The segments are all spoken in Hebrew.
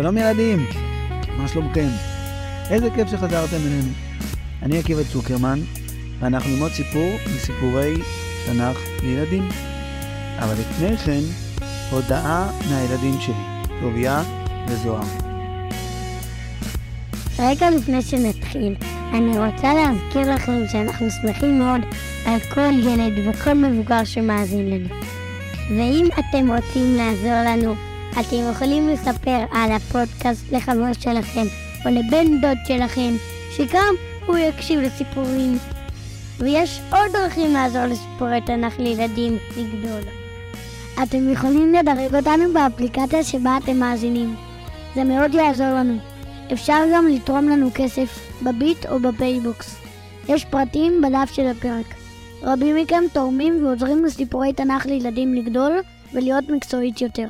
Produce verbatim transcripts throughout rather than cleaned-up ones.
שלום ילדים, מה שלומכם? איזה כיף שחזרתם אלינו. אני עקיבא צוקרמן, ואנחנו נלמוד סיפור מסיפורי תנ"ך לילדים. אבל לפני כן, הודעה מהילדים שלי, טוביה וזוהר. רגע לפני שנתחיל, אני רוצה להזכיר לכם שאנחנו שמחים מאוד על כל ילד וכל מבוגר שמאזין לנו. ואם אתם רוצים לעזור לנו, אתם יכולים לספר על הפודקאסט לחבר שלכם או לבן דוד שלכם, שגם הוא יקשיב לסיפורים. ויש עוד דרכים לעזור לסיפורי תנ"ך לילדים לגדול. אתם יכולים לדרג אותנו באפליקציה שבה אתם מאזינים. זה מאוד יעזור לנו. אפשר גם לתרום לנו כסף בביט או בפייבוקס. יש פרטים בדף של הפרק. רבים מכם תורמים ועוזרים לסיפורי תנ"ך לילדים לגדול ולהיות מקצועית יותר.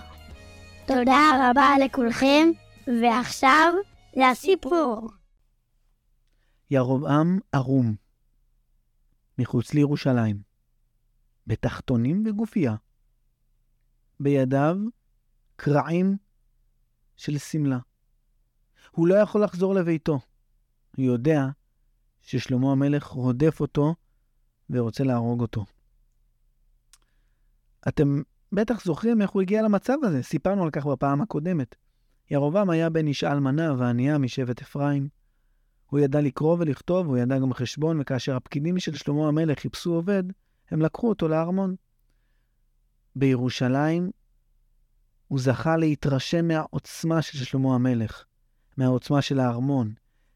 תודה רבה לכולכם, ועכשיו לסיפור. ירבעם ערום, מחוץ לירושלים, בתחתונים וגופיה, בידיו קרעים של סמלה. הוא לא יכול לחזור לביתו. הוא יודע ששלמה המלך רודף אותו ורוצה להרוג אותו. אתם בטח זוכרים איך הוא הגיע למצב הזה, סיפרנו על כך בפעם הקודמת. ירבעם היה בן איש אלמנה וענייה משבט אפרים. הוא ידע לקרוא ולכתוב, הוא ידע גם חשבון, וכאשר הפקידים של שלמה המלך חיפשו עובד, הם לקחו אותו לארמון. בירושלים הוא זכה להתרשם מהעוצמה של שלמה המלך, מהעוצמה של הארמון,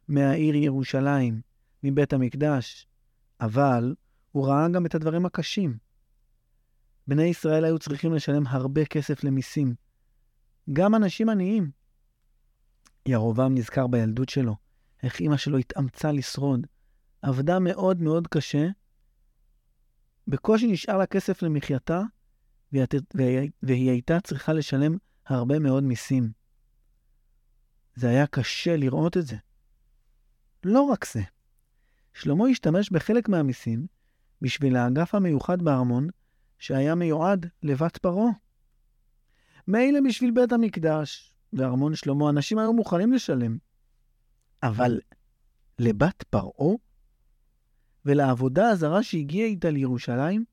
מהעיר ירושלים, מבית המקדש, אבל הוא ראה גם את הדברים הקשים. בני ישראל היו צריכים לשלם הרבה כסף למיסים. גם אנשים עניים. ירבעם נזכר בילדות שלו, איך אמא שלו התאמצה לשרוד. עבדה מאוד מאוד קשה. בקושי נשאר לה כסף למחייתה, והיא הייתה צריכה לשלם הרבה מאוד מיסים. זה היה קשה לראות את זה. לא רק זה. שלמה השתמש בחלק מהמיסים, בשביל האגף המיוחד בארמון, שהיה מיועד לבת פרעה. מילא בשביל בית המקדש וארמון שלמה, אנשים היו מוכנים לשלם. אבל לבת פרעה? ולעבודה הזרה שהגיעה איתה לירושלים?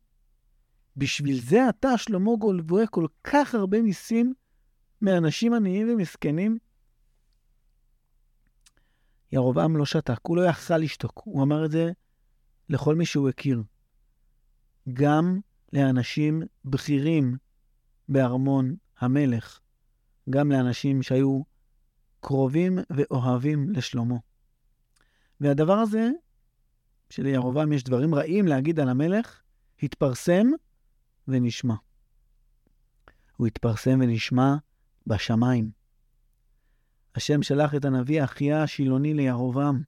בשביל זה אתה, שלמה, גובה כל כך הרבה מיסים מאנשים עניים ומסכנים? ירבעם לא שתק, הוא לא יכל לשתוק. הוא אמר את זה לכל מי שהוא הכיר. גם לאנשים בכירים בארמון המלך, גם לאנשים שהיו קרובים ואוהבים לשלמה. והדבר הזה, שלירבעם יש דברים רעים להגיד על המלך, התפרסם ונשמע. הוא התפרסם ונשמע בשמיים. השם שלח את הנביא אחיה השילוני לירבעם.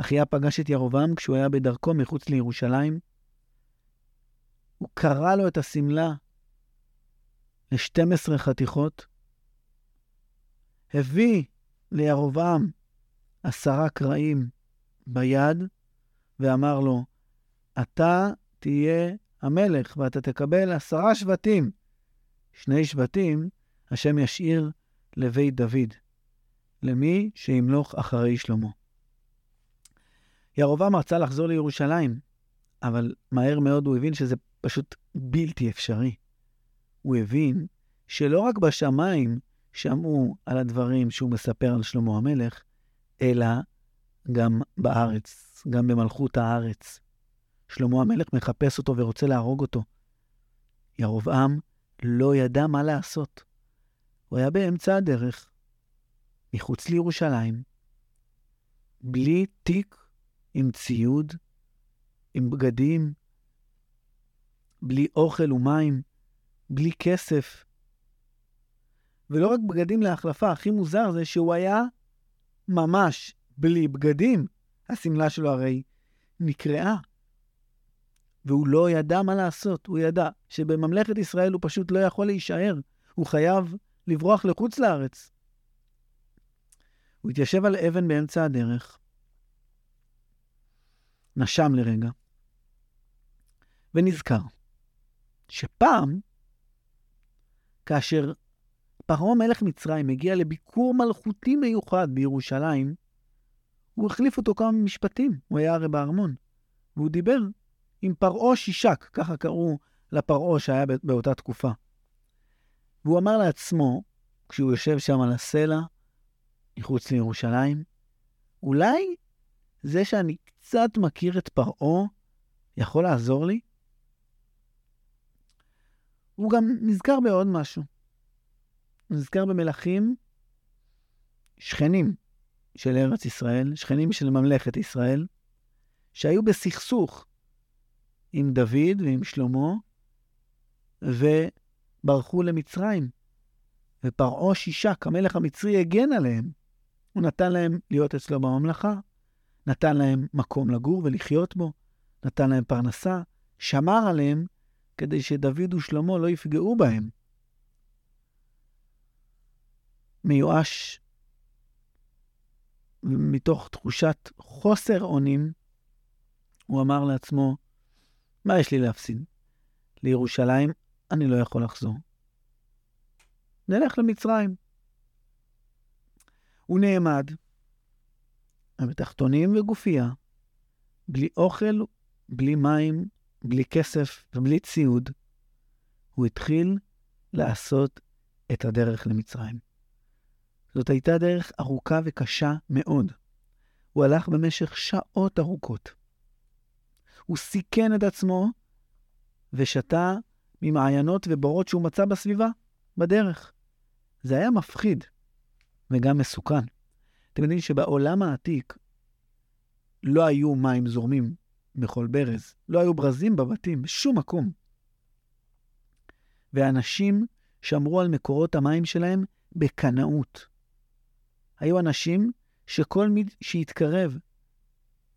אחיה פגש את ירבעם כשהוא היה בדרכו מחוץ לירושלים, הוא קרא לו את הסמלה ל-שתים עשרה חתיכות, הביא לירבעם עשרה קרעים ביד, ואמר לו, אתה תהיה המלך, ואתה תקבל עשרה שבטים. שני שבטים השם ישאיר לבית דוד, למי שימלוך אחרי שלמה. ירבעם רצה לחזור לירושלים, אבל מהר מאוד הוא הבין שזה פשוט בלתי אפשרי. הוא הבין שלא רק בשמיים שמעו על הדברים שהוא מספר על שלמה המלך, אלא גם בארץ, גם במלכות הארץ. שלמה המלך מחפש אותו ורוצה להרוג אותו. ירבעם לא ידע מה לעשות. הוא היה באמצע הדרך, מחוץ לירושלים, בלי תיק, עם ציוד, עם בגדים, בלי אוכל ומים, בלי כסף. ולא רק בגדים להחלפה, הכי מוזר זה שהוא היה ממש בלי בגדים. הסמלה שלו הרי נקרעה. והוא לא ידע מה לעשות. הוא ידע שבממלכת ישראל הוא פשוט לא יכול להישאר. הוא חייב לברוח לחוץ לארץ. הוא התיישב על אבן באמצע הדרך. נשם לרגע. ונזכר. שפעם, כאשר פרעה מלך מצרים הגיע לביקור מלכותי מיוחד בירושלים, הוא החליף אותו כמה משפטים, הוא היה הרי בארמון, והוא דיבר עם פרעה שישק, ככה קראו לפרעה שהיה באותה תקופה. והוא אמר לעצמו, כשהוא יושב שם על הסלע, מחוץ לירושלים, אולי זה שאני קצת מכיר את פרעה יכול לעזור לי? הוא גם נזכר בעוד משהו. הוא נזכר במלכים שכנים של ארץ ישראל, שכנים של ממלכת ישראל, שהיו בסכסוך עם דוד ועם שלמה, וברחו למצרים. ופרעה שישק, המלך המצרי, הגן עליהם. הוא נתן להם להיות אצלו בממלכה, נתן להם מקום לגור ולחיות בו, נתן להם פרנסה, שמר עליהם, כדי שדוד ושלמה לא יפגעו בהם. מיואש, מתוך תחושת חוסר אונים, הוא אמר לעצמו, מה יש לי להפסיד? לירושלים אני לא יכול לחזור. נלך למצרים. הוא נעמד, בתחתונים וגופייה, בלי אוכל, בלי מים, בלי כסף ובלי ציוד, הוא התחיל לעשות את הדרך למצרים. זאת הייתה דרך ארוכה וקשה מאוד. הוא הלך במשך שעות ארוכות. הוא סיכן את עצמו ושתה ממעיינות ובורות שהוא מצא בסביבה, בדרך. זה היה מפחיד וגם מסוכן. אתם יודעים שבעולם העתיק לא היו מים זורמים בכל ברז, לא היו ברזים בבתים, בשום מקום. ואנשים שמרו על מקורות המים שלהם בקנאות. היו אנשים שכל מי שהתקרב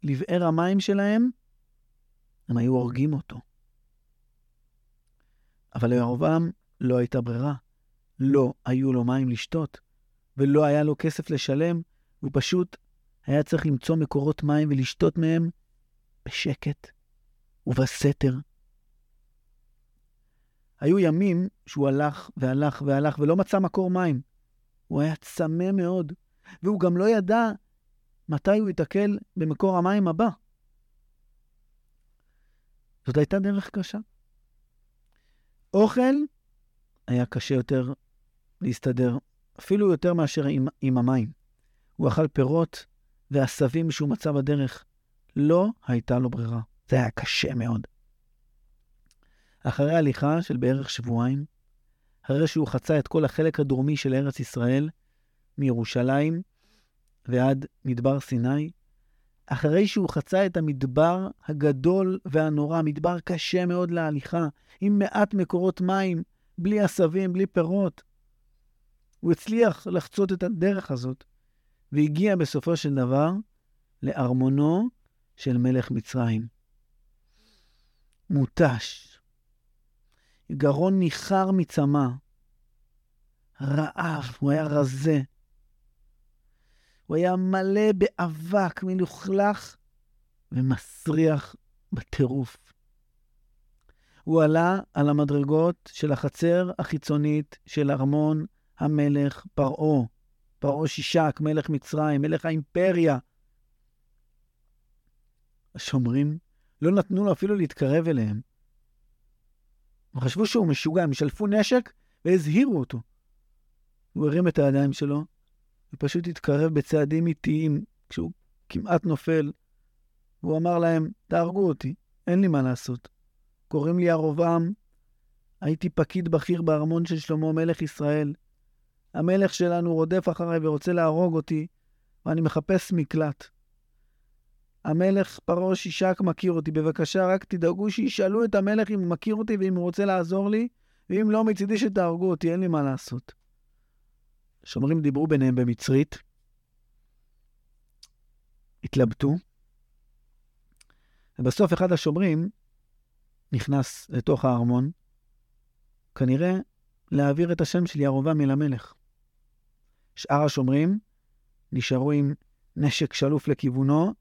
לבאר המים שלהם, הם היו הורגים אותו. אבל לירבעם לא הייתה ברירה. לא היו לו מים לשתות, ולא היה לו כסף לשלם, הוא פשוט היה צריך למצוא מקורות מים ולשתות מהם בשקט ובסתר. היו ימים שהוא הלך והלך והלך ולא מצא מקור מים. הוא היה צמא מאוד, והוא גם לא ידע מתי הוא יתקל במקור המים הבא. זאת הייתה דרך קשה. אוכל היה קשה יותר להסתדר, אפילו יותר מאשר עם, עם המים. הוא אכל פירות והסבים שהוא מצא בדרך. לא הייתה לו ברירה. זה היה קשה מאוד. אחרי הליכה של בערך שבועיים, הרי שהוא חצה את כל החלק הדרומי של ארץ ישראל, מירושלים ועד מדבר סיני, אחרי שהוא חצה את המדבר הגדול והנורא, מדבר קשה מאוד להליכה, עם מעט מקורות מים, בלי עשבים, בלי פירות, הוא הצליח לחצות את הדרך הזאת, והגיע בסופו של דבר לארמונו של מלך מצרים. מותש, גרון ניחר מצמא, רעב, הוא היה רזה, הוא היה מלא באבק, מלוכלך ומסריח בטירוף. הוא עלה על המדרגות של החצר החיצונית של ארמון המלך פרעה, פרעה שישק, מלך מצרים, מלך האימפריה. השומרים לא נתנו לו אפילו להתקרב אליהם. הם חשבו שהוא משוגע, הם שלפו נשק והזהירו אותו. הוא הרים את הידיים שלו, ופשוט התקרב בצעדים איטיים, כשהוא כמעט נופל, והוא אמר להם, תהרגו אותי, אין לי מה לעשות. קוראים לי ירבעם, הייתי פקיד בכיר בארמון של שלמה מלך ישראל. המלך שלנו רודף אחריי ורוצה להרוג אותי, ואני מחפש מקלט. המלך פרעה שישק מכיר אותי, בבקשה רק תדאגו שישאלו את המלך אם הוא מכיר אותי ואם הוא רוצה לעזור לי, ואם לא מצידי שתהרגו אותי, אין לי מה לעשות. השומרים דיברו ביניהם במצרית, התלבטו, ובסוף אחד השומרים נכנס לתוך הארמון, כנראה להעביר את השם של ירבעם אל המלך. שאר השומרים נשארו עם נשק שלוף לכיוונו,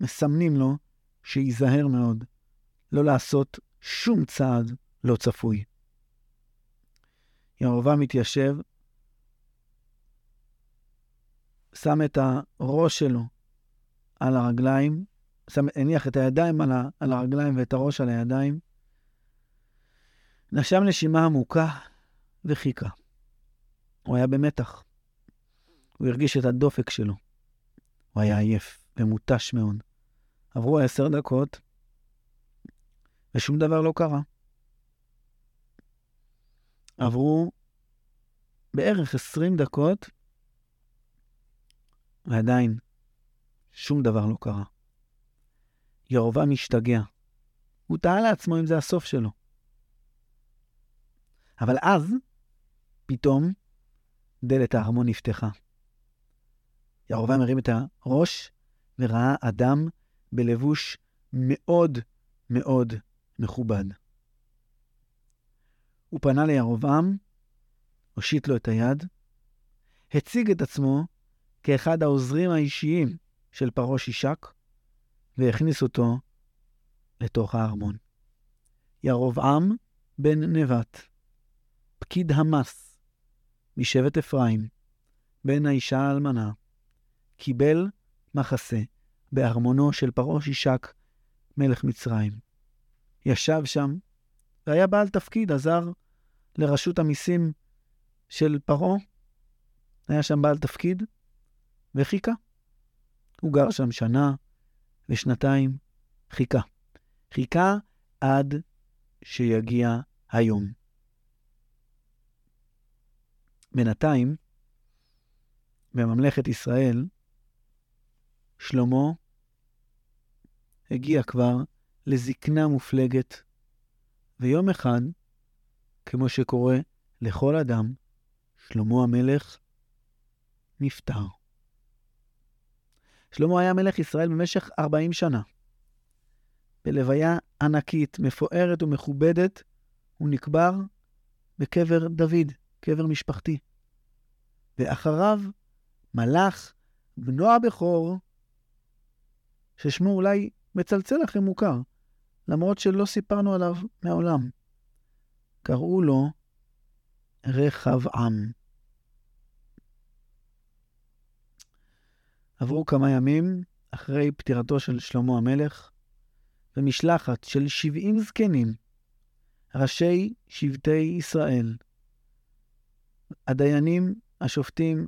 מסמנים לו שיזהר מאוד, לא לעשות שום צעד לא צפוי. ירבעם מתיישב שם את הראש שלו על הרגליים, שם, הניח את הידיים על, ה, על הרגליים ואת הראש על הידיים, נשם נשימה עמוקה וחיכה. הוא היה במתח. הוא הרגיש את הדופק שלו. הוא היה עייף ומוטש מאוד. עברו עשר דקות, ושום דבר לא קרה. עברו בערך עשרים דקות, ועדיין שום דבר לא קרה. ירובעם השתגע. הוא טעה לעצמו אם זה הסוף שלו. אבל אז, פתאום, דלת הארמון נפתחה. ירובעם מרים את הראש וראה אדם בלבוש מאוד מאוד מכובד. הוא פנה לירובעם, הושיט לו את היד, הציג את עצמו כאחד העוזרים האישיים של פרעה שישק, והכניס אותו לתוך הארמון. ירובעם בן נבט, פקיד המס, משבט אפרים, בן האישה האלמנה, קיבל מחסה בארמונו של פרעה שישק, מלך מצרים. ישב שם, והיה בעל תפקיד, עזר לרשות המיסים של פרעה, היה שם בעל תפקיד, וחיכה. הוא גר שם שנה ושנתיים, חיכה. חיכה עד שיגיע היום. בינתיים, בממלכת ישראל, שלמה הגיע כבר לזקנה מופלגת, ויום אחד, כמו שקורה לכל אדם, שלמה המלך נפטר. שלמה היה מלך ישראל במשך ארבעים שנה. בלוויה ענקית, מפוארת ומכובדת, הוא נקבר בקבר דוד, קבר משפחתי. ואחריו מלך בנו הבכור, ששמו אולי מצלצל לכם מוכר, למרות שלא סיפרנו עליו מעולם. קראו לו רחבעם. עברו כמה ימים אחרי פטירתו של שלמה המלך, ומשלחת של שבעים זקנים, ראשי שבטי ישראל, הדיינים, השופטים,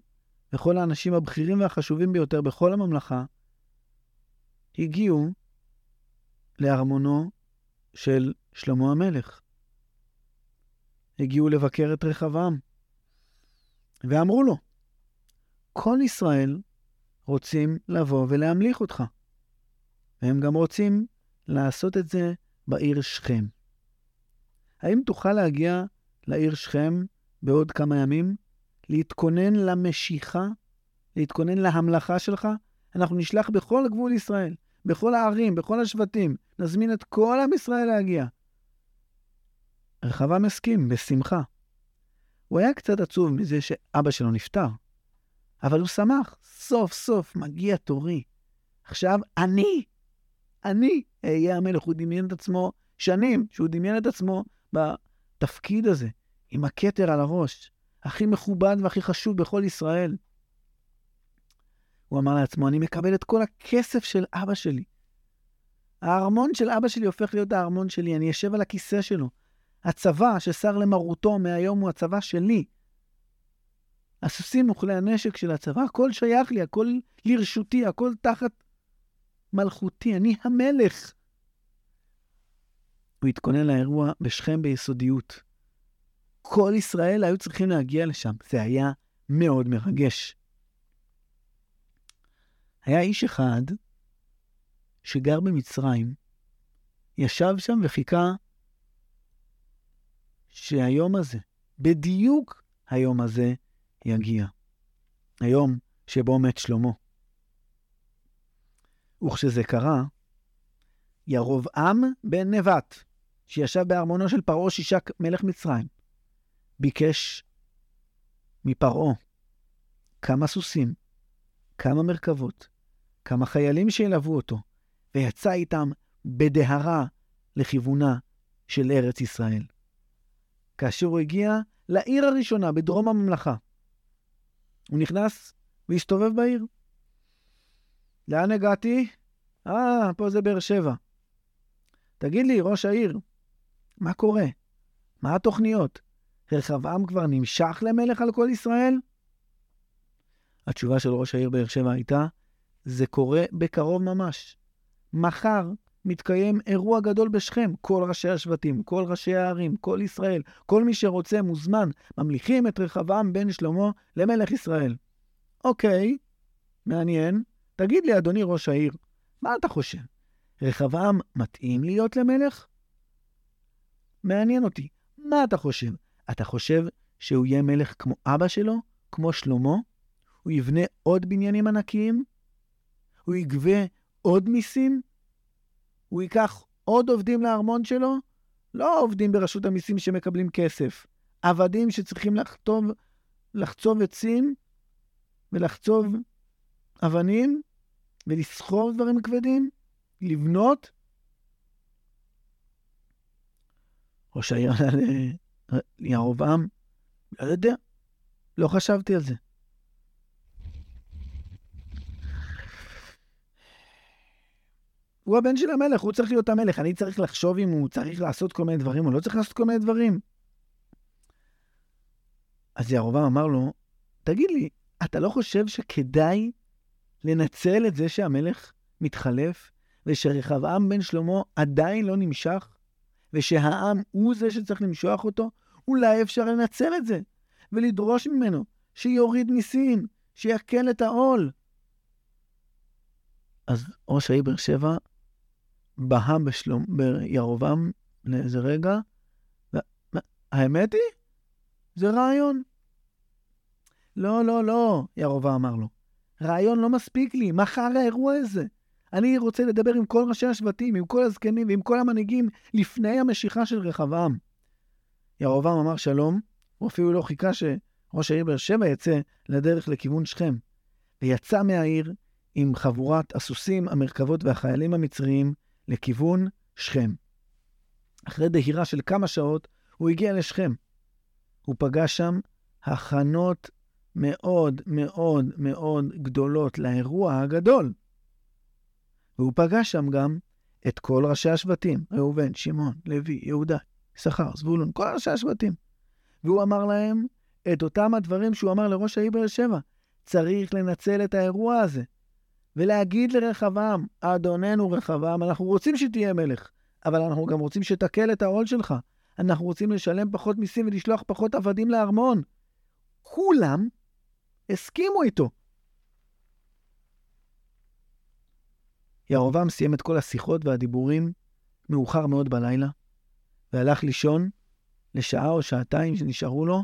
וכל האנשים הבכירים והחשובים ביותר בכל הממלכה, הגיעו לארמונו של שלמה המלך. הגיעו לבקר את רחבעם, ואמרו לו, כל ישראל רוצים לבוא ולהמליך אותך, והם גם רוצים לעשות את זה בעיר שכם. האם תוכל להגיע לעיר שכם בעוד כמה ימים, להתכונן למשיכה, להתכונן להמלכה שלך? אנחנו נשלח בכל גבול ישראל, בכל הערים, בכל השבטים, נזמין את כל עם ישראל להגיע. רחבעם הסכים, בשמחה. הוא היה קצת עצוב מזה שאבא שלו נפטר, אבל הוא שמח, סוף סוף מגיע תורי. עכשיו אני, אני אהיה המלך. הוא דמיין את עצמו שנים, שהוא דמיין את עצמו בתפקיד הזה, עם הכתר על הראש, הכי מכובד והכי חשוב בכל ישראל. הוא אמר לעצמו, אני מקבל את כל הכסף של אבא שלי. הארמון של אבא שלי הופך להיות הארמון שלי, אני יושב על הכיסא שלו. הצבא ששר למרותו מהיום הוא הצבא שלי. הסוסים וכלי הנשק של הצבא, הכל שייך לי, הכל לרשותי, הכל תחת מלכותי, אני המלך. הוא התכונן לאירוע בשכם ביסודיות. כל ישראל היו צריכים להגיע לשם, זה היה מאוד מרגש. היה איש אחד שגר במצרים, ישב שם וחיכה שהיום הזה, בדיוק היום הזה, יגיע. היום שבו מת שלמה. וכשזה קרה, ירובעם בן נבט, שישב בארמונו של פרעה שישק מלך מצרים, ביקש מפרעה כמה סוסים, כמה מרכבות, כמה חיילים שילבו אותו, ויצא איתם בדהרה לכיוונה של ארץ ישראל. כאשר הוא הגיע לעיר הראשונה בדרום הממלכה, הוא נכנס והשתובב בעיר. לאן הגעתי? אה, פה זה באר שבע. תגיד לי, ראש העיר, מה קורה? מה התוכניות? רחבעם כבר נמשך למלך על כל ישראל? התשובה של ראש העיר באר שבע הייתה, זה קורה בקרוב ממש. מחר מתקיים אירוע גדול בשכם. כל ראשי השבטים, כל ראשי הערים, כל ישראל, כל מי שרוצה מוזמן, ממליכים את רחבעם בן שלמה למלך ישראל. אוקיי, מעניין. תגיד לי, אדוני ראש העיר, מה אתה חושב? רחבעם מתאים להיות למלך? מעניין אותי. מה אתה חושב? אתה חושב שהוא יהיה מלך כמו אבא שלו? כמו שלמה? הוא יבנה עוד בניינים ענקיים? הוא יגבה עוד מיסים? הוא ייקח עוד עובדים לארמון שלו? לא עובדים ברשות המיסים שמקבלים כסף. עבדים שצריכים לחטוב, לחצוב עצים ולחצוב אבנים ולסחוב דברים כבדים? לבנות? ראש העיר לירובעם, לא יודע, לא חשבתי על זה. הוא הבן של המלך, הוא צריך להיות המלך, אני צריך לחשוב אם הוא צריך לעשות כל מיני דברים, הוא לא צריך לעשות כל מיני דברים. אז ירובעם אמר לו, תגיד לי, אתה לא חושב שכדאי לנצל את זה שהמלך מתחלף, ושרחבעם בן שלמה עדיין לא נמשך, ושהעם הוא זה שצריך למשוח אותו? אולי אפשר לנצל את זה, ולדרוש ממנו שיוריד מיסים, שיקל את העול. אז ראש העיר באר שבע בהה בירובעם לאיזה רגע, האמת היא, זה רעיון. לא, לא, לא, ירובעם אמר לו, רעיון לא מספיק לי, מחר האירוע הזה. אני רוצה לדבר עם כל ראשי השבטים, עם כל הזקנים ועם כל המנהיגים לפני המשיכה של רחבעם. ירובעם אמר שלום, הוא אפילו לא חיכה שראש העיר באר שבע יצא לדרך לכיוון שכם, ויצא מהעיר עם חבורת הסוסים, המרכבות והחיילים המצריים לכיוון שכם. אחרי דהירה של כמה שעות הוא הגיע לשכם. הוא פגש שם הכנות מאוד מאוד מאוד גדולות לאירוע הגדול. והוא פגש שם גם את כל ראשי השבטים, ראובן, שמעון, לוי, יהודה, יששכר, זבולון, כל ראשי השבטים. והוא אמר להם את אותם הדברים שהוא אמר לראש העיר באר שבע. צריך לנצל את האירוע הזה, ולהגיד לרחבעם, אדוננו רחבעם, אנחנו רוצים שתהיה מלך, אבל אנחנו גם רוצים שתקל את העול שלך. אנחנו רוצים לשלם פחות מיסים ולשלוח פחות עבדים לארמון. כולם הסכימו איתו. ירובעם סיים את כל השיחות והדיבורים מאוחר מאוד בלילה, והלך לישון לשעה או שעתיים שנשארו לו.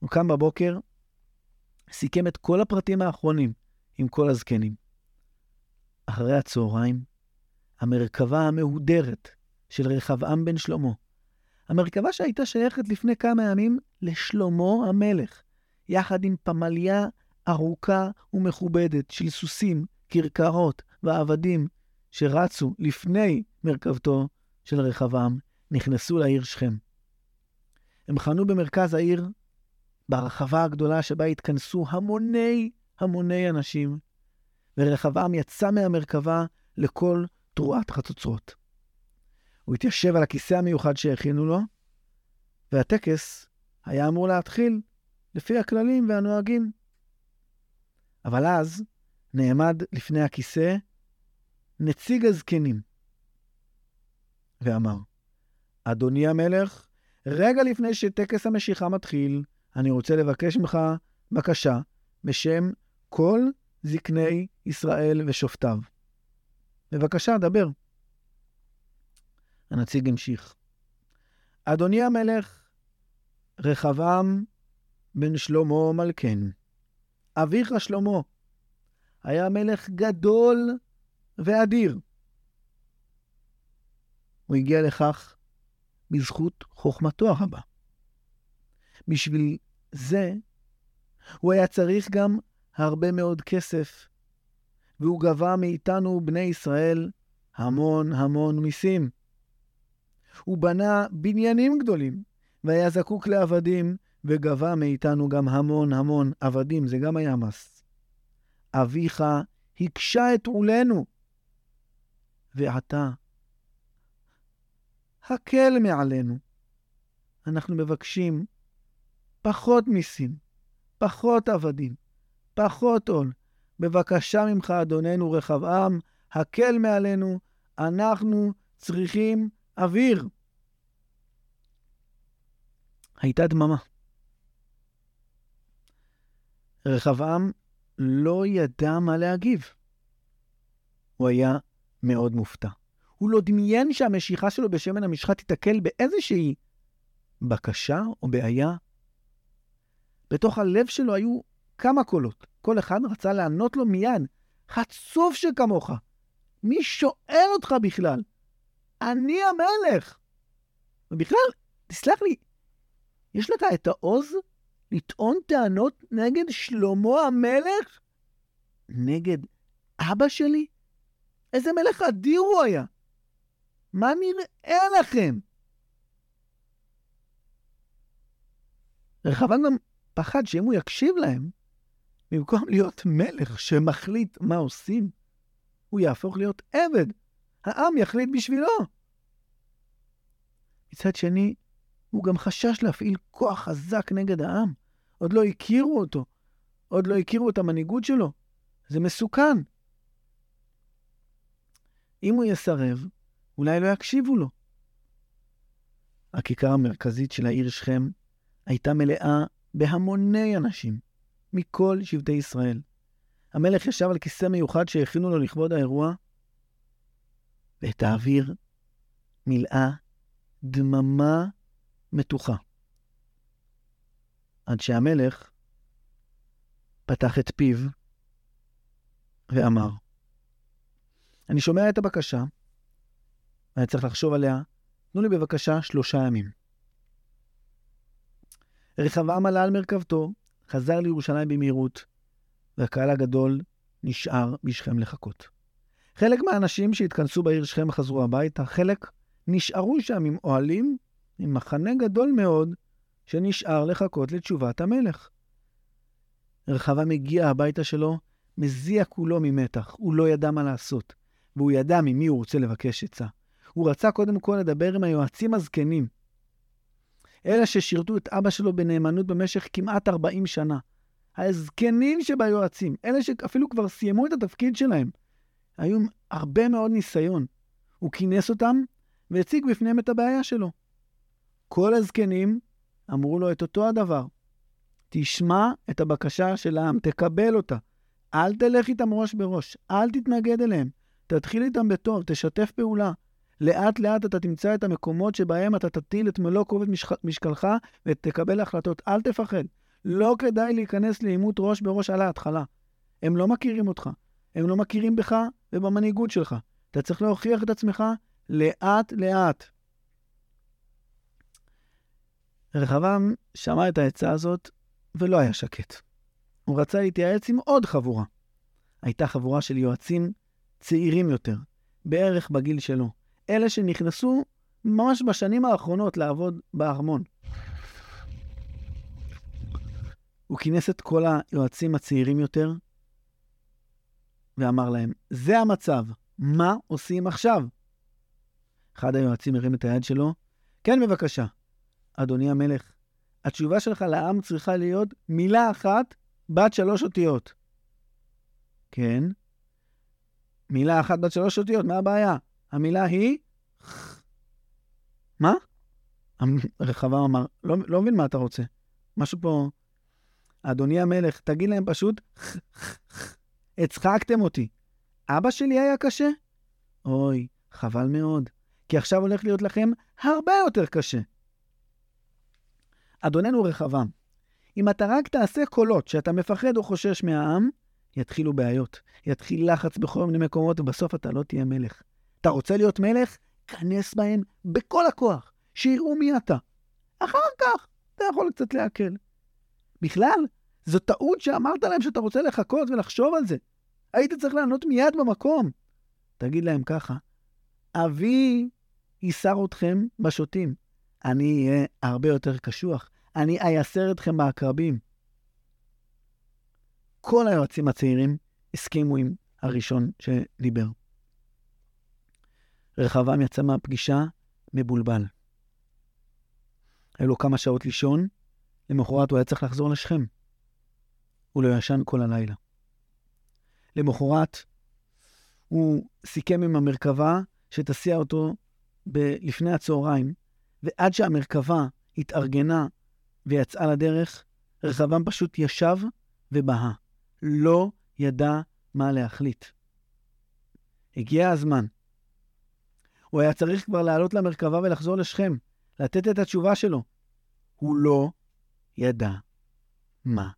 הוא קם בבוקר, סיכם את כל הפרטים האחרונים עם כל הזקנים. אחרי הצהריים, המרכבה המהודרת של רחבעם בן שלמה, המרכבה שהייתה שייכת לפני כמה ימים לשלמה המלך, יחד עם פמליה ארוכה ומכובדת של סוסים, קרקרות ועבדים שרצו לפני מרכבתו של רחבעם, נכנסו לעיר שכם. הם חנו במרכז העיר, ברחבה הגדולה שבה התכנסו המוני המוני אנשים, ורחבעם יצא מהמרכבה לכל תרועת חצוצרות. הוא התיישב על הכיסא המיוחד שהכינו לו, והטקס היה אמור להתחיל לפי הכללים והנוהגים. אבל אז נעמד לפני הכיסא נציג הזקנים, ואמר, אדוני המלך, רגע לפני שטקס המשיכה מתחיל, אני רוצה לבקש ממך בקשה בשם כל זקני ישראל ושופטיו. בבקשה, דבר. הנציג המשיך. אדוני המלך, רחבעם בן שלמה מלכן, אביך שלמה, היה מלך גדול ואדיר. הוא הגיע לכך בזכות חוכמתו הרבה. בשביל זה, הוא היה צריך גם הרבה מאוד כסף, והוא גבה מאיתנו בני ישראל המון המון מיסים. הוא בנה בניינים גדולים, והיה זקוק לעבדים, וגבה מאיתנו גם המון המון עבדים, זה גם היה מס. אביך הקשה את עולנו, ואתה הקל מעלינו. אנחנו מבקשים פחות מיסים, פחות עבדים, פחות עול. בבקשה ממך אדוננו רחבעם, הקל מעלינו, אנחנו צריכים אוויר. הייתה דממה. רחבעם לא ידע מה להגיב. הוא היה מאוד מופתע. הוא לא דמיין שהמשיכה שלו בשמן המשחה תיתקל באיזושהי בקשה או בעיה. בתוך הלב שלו היו כמה קולות. כל אחד רצה לענות לו מיד. חצוף שכמוך. מי שואל אותך בכלל? אני המלך. ובכלל, תסלח לי, יש לך את העוז לטעון טענות נגד שלמה המלך? נגד אבא שלי? איזה מלך אדיר הוא היה? מה נראה לכם? רחבעם גם פחד שאם הוא יקשיב להם, במקום להיות מלך שמחליט מה עושים, הוא יהפוך להיות עבד. העם יחליט בשבילו. מצד שני, הוא גם חשש להפעיל כוח חזק נגד העם. עוד לא הכירו אותו. עוד לא הכירו את המנהיגות שלו. זה מסוכן. אם הוא יסרב, אולי לא יקשיבו לו. הכיכר המרכזית של העיר שכם הייתה מלאה בהמוני אנשים, מכל שבטי ישראל. המלך ישב על כיסא מיוחד שהכינו לו לכבוד האירוע, ואת האוויר מילאה דממה מתוחה. עד שהמלך פתח את פיו ואמר, אני שומע את הבקשה, ואני צריך לחשוב עליה, תנו לי בבקשה שלושה ימים. רחבעם עלה על מרכבתו, חזר לירושלים במהירות, והקהל הגדול נשאר בשכם לחכות. חלק מהאנשים שהתכנסו בעיר שכם חזרו הביתה, חלק נשארו שם עם אוהלים, עם מחנה גדול מאוד, שנשאר לחכות לתשובת המלך. רחבעם הגיע הביתה שלו, מזיע כולו ממתח, הוא לא ידע מה לעשות, והוא ידע ממי הוא רוצה לבקש עצה. הוא רצה קודם כל לדבר עם היועצים הזקנים, אלה ששירתו את אבא שלו בנאמנות במשך כמעט ארבעים שנה. הזקנים שביועצים, אלה שאפילו כבר סיימו את התפקיד שלהם, היו הרבה מאוד ניסיון. הוא כינס אותם והציג בפניהם את הבעיה שלו. כל הזקנים אמרו לו את אותו הדבר. תשמע את הבקשה של העם, תקבל אותה. אל תלך איתם ראש בראש, אל תתנגד אליהם. תתחיל איתם בטוב, תשתף פעולה. לאט לאט אתה תמצא את המקומות שבהם אתה תטיל את מלוא כובד משקלך ותקבל החלטות. אל תפחד. לא כדאי להיכנס לעימות ראש בראש על ההתחלה. הם לא מכירים אותך. הם לא מכירים בך ובמנהיגות שלך. אתה צריך להוכיח את עצמך לאט לאט. רחבעם שמע את העצה הזאת ולא היה שקט. הוא רצה להתייעץ עם עוד חבורה. הייתה חבורה של יועצים צעירים יותר, בערך בגיל שלו. אלה שנכנסו ממש בשנים האחרונות לעבוד בארמון. הוא כינס את כל היועצים הצעירים יותר, ואמר להם, זה המצב, מה עושים עכשיו? אחד היועצים הרים את היד שלו, כן בבקשה, אדוני המלך, התשובה שלך לעם צריכה להיות מילה אחת, בת שלוש אותיות. כן? מילה אחת בת שלוש אותיות, מה הבעיה? המילה היא... מה? רחבעם אמר, לא, לא מבין מה אתה רוצה. משהו פה... אדוני המלך, תגיד להם פשוט, הצחקתם אותי. אבא שלי היה קשה? אוי, חבל מאוד, כי עכשיו הולך להיות לכם הרבה יותר קשה. אדוננו רחבעם, אם אתה רק תעשה קולות שאתה מפחד או חושש מהעם, יתחילו בעיות, יתחיל לחץ בכל מיני מקומות, ובסוף אתה לא תהיה מלך. אתה רוצה להיות מלך? כנס בהם בכל הכוח, שיראו מי אתה. אחר כך אתה יכול קצת להקל. בכלל, זו טעות שאמרת להם שאתה רוצה לחכות ולחשוב על זה. היית צריך לענות מיד במקום. תגיד להם ככה, אבי ייסר אתכם בשוטים. אני אהיה הרבה יותר קשוח. אני אייסר אתכם בעקרבים. כל היועצים הצעירים הסכימו עם הראשון שדיבר. רחבעם יצא מהפגישה מבולבל. היו לו כמה שעות לישון, למחרת הוא היה צריך לחזור לשכם. הוא לא ישן כל הלילה. למחרת הוא סיכם עם המרכבה שתסיע אותו ב- לפני הצהריים, ועד שהמרכבה התארגנה ויצאה לדרך, רחבעם פשוט ישב ובהה. לא ידע מה להחליט. הגיע הזמן. הוא היה צריך כבר לעלות למרכבה ולחזור לשכם, לתת את התשובה שלו. הוא לא ידע מה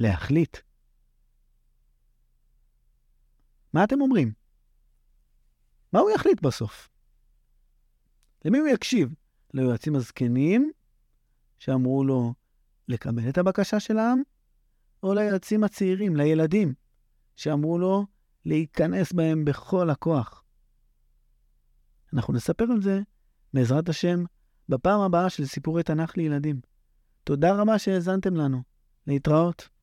להחליט. מה אתם אומרים? מה הוא יחליט בסוף? למי הוא יקשיב? ליועצים הזקנים שאמרו לו לקבל את הבקשה של העם, או ליועצים הצעירים, לילדים, שאמרו לו להיכנס בהם בכל הכוח? אנחנו נספר על זה, בעזרת השם, בפעם הבאה של סיפורי תנ"ך לילדים. תודה רבה שהאזנתם לנו. להתראות.